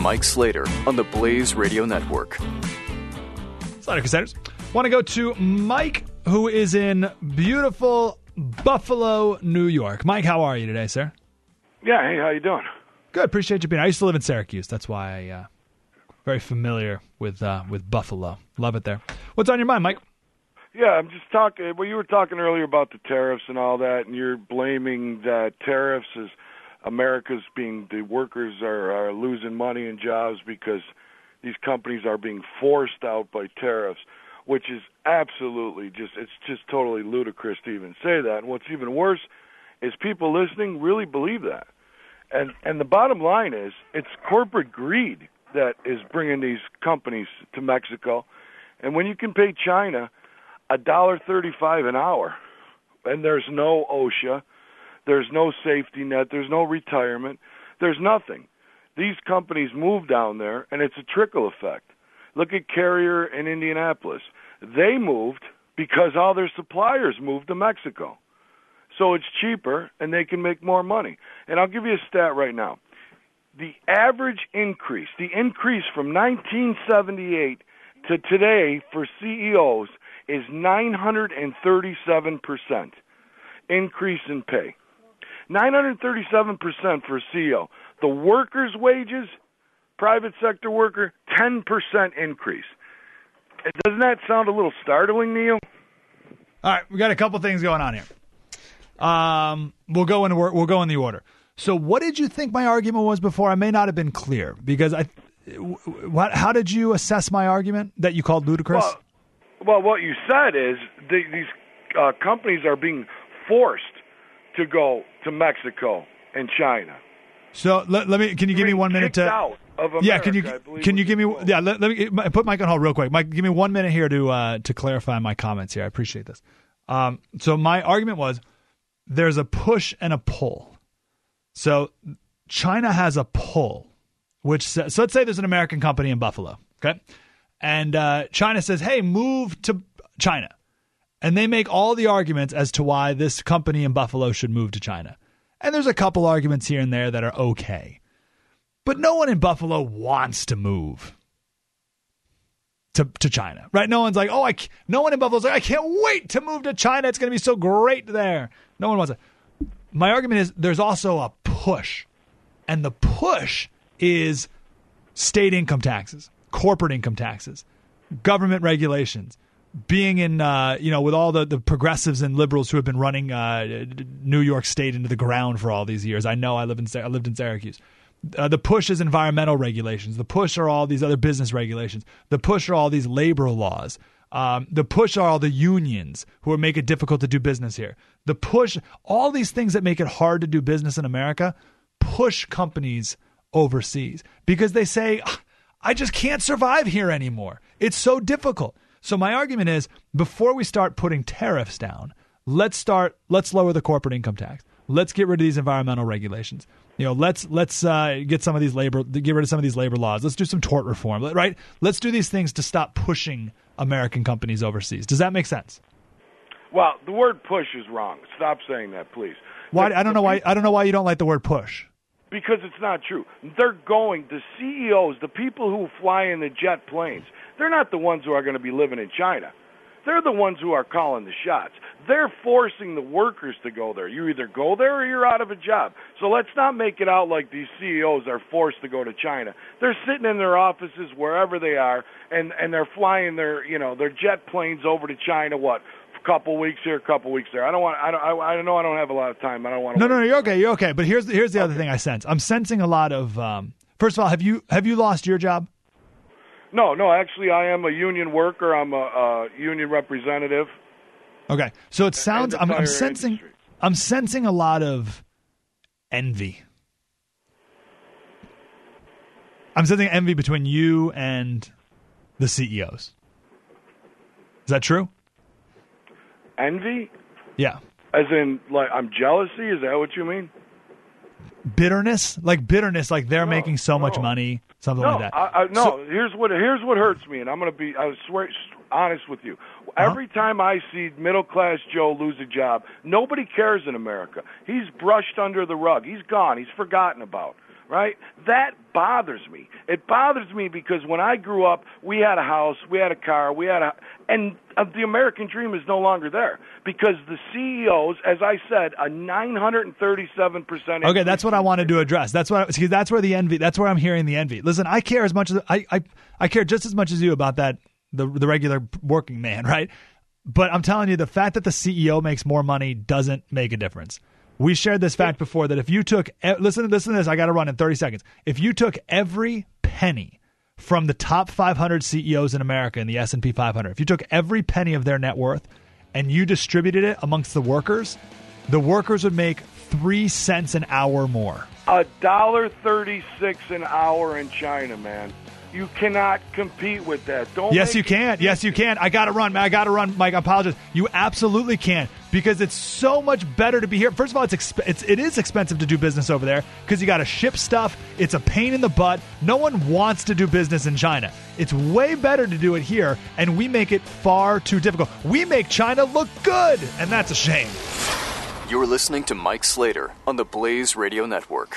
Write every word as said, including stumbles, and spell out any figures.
Mike Slater on the Blaze Radio Network. Slater Crusaders. Want to go to Mike, who is in beautiful Buffalo, New York. Mike, how are you today, sir? Yeah, hey, how you doing? Good, appreciate you being here. I used to live in Syracuse. That's why I'm uh, very familiar with uh, with Buffalo. Love it there. What's on your mind, Mike? Yeah, I'm just talking. Well, you were talking earlier about the tariffs and all that, and you're blaming the tariffs as America's being, the workers are, are losing money and jobs because these companies are being forced out by tariffs, which is absolutely just, it's just totally ludicrous to even say that. And what's even worse is people listening really believe that. And and the bottom line is it's corporate greed that is bringing these companies to Mexico. And when you can pay China one dollar and thirty-five cents an hour and there's no OSHA, there's no safety net, there's no retirement, there's nothing. These companies move down there, and it's a trickle effect. Look at Carrier in Indianapolis. They moved because all their suppliers moved to Mexico. So it's cheaper, and they can make more money. And I'll give you a stat right now. The average increase, the increase from nineteen seventy-eight to today for C E Os is nine hundred thirty-seven percent increase in pay. nine hundred thirty-seven percent for a C E O. The workers' wages, private sector worker, ten percent increase. Doesn't that sound a little startling to you? All right, we got a couple things going on here. Um, we'll go in we'll go in the order. So, what did you think my argument was before? I may not have been clear because I. What? How did you assess my argument that you called ludicrous? Well, well what you said is the, these uh, companies are being forced to go to Mexico and China. So let, let me. Can you give me one minute to? Out of America, yeah. Can you can you give me? Yeah. Let, let me put Mike on hold real quick. Mike, give me one minute here to uh, to clarify my comments here. I appreciate this. Um, so my argument was there's a push and a pull. So China has a pull, which says, so let's say there's an American company in Buffalo, okay, and uh, China says, hey, move to China, and they make all the arguments as to why this company in Buffalo should move to China. And there's a couple arguments here and there that are okay. But no one in Buffalo wants to move to to China, right? No one's like, oh, I can't. No one in Buffalo's like, I can't wait to move to China. It's going to be so great there. No one wants it. My argument is there's also a push. And the push is state income taxes, corporate income taxes, government regulations. Being in, uh, you know, with all the, the progressives and liberals who have been running uh, New York State into the ground for all these years. I know I live in I lived in Syracuse. Uh, the push is environmental regulations. The push are all these other business regulations. The push are all these labor laws. Um, the push are all the unions who are make it difficult to do business here. The push, all these things that make it hard to do business in America, push companies overseas because they say, I just can't survive here anymore. It's so difficult. So my argument is, before we start putting tariffs down, let's start. Let's lower the corporate income tax. Let's get rid of these environmental regulations. You know, let's let's uh, get some of these labor, get rid of some of these labor laws. Let's do some tort reform, right? Let's do these things to stop pushing American companies overseas. Does that make sense? Well, the word push is wrong. Stop saying that, please. Why? I don't know why. I don't know why you don't like the word push. Because it's not true. They're going, the C E Os, the people who fly in the jet planes, they're not the ones who are going to be living in China. They're the ones who are calling the shots. They're forcing the workers to go there. You either go there or you're out of a job. So let's not make it out like these C E Os are forced to go to China. They're sitting in their offices wherever they are, and, and they're flying their, you know, their jet planes over to China, what, couple weeks here, couple weeks there. I don't want. I don't. I, I know. I don't have a lot of time. I don't want. to No, no, no. You're okay. You're okay. But here's here's the other okay. thing I sense. I'm sensing a lot of. Um, first of all, have you have you lost your job? No, no, actually I am a union worker. I'm a, a union representative. Okay. So it sounds I'm, I'm sensing industry. I'm sensing a lot of envy. I'm sensing envy between you and the C E Os. Is that true? Envy? Yeah. As in, like, I'm jealousy? Is that what you mean? Bitterness? Like bitterness, like they're no, making so no. much money, something no, like that. I, I, no, so, here's what here's what hurts me, and I'm going to be I swear, honest with you. Every huh? time I see middle-class Joe lose a job, nobody cares in America. He's brushed under the rug. He's gone. He's forgotten about. Right? That bothers me. It bothers me because when I grew up, we had a house, we had a car, we had a, and the American dream is no longer there because the C E Os, as I said, a nine hundred thirty-seven percent. Okay, that's what I wanted to address. That's what. I, that's where the envy. That's where I'm hearing the envy. Listen, I care as much as I, I, I care just as much as you about that the the regular working man, right? But I'm telling you, the fact that the C E O makes more money doesn't make a difference. We shared this fact before that if you took listen, listen to this, I got to run in thirty seconds. If you took every penny from the top five hundred C E Os in America in the S and P five hundred, if you took every penny of their net worth and you distributed it amongst the workers, the workers would make three cents an hour more. A dollar thirty-six an hour in China, man. You cannot compete with that. Don't. Yes, you can. Easy. Yes, you can. I got to run. I got to run, Mike. I apologize. You absolutely can because it's so much better to be here. First of all, it's, exp- it's it is expensive to do business over there because you got to ship stuff. It's a pain in the butt. No one wants to do business in China. It's way better to do it here, and we make it far too difficult. We make China look good, and that's a shame. You're listening to Mike Slater on the Blaze Radio Network.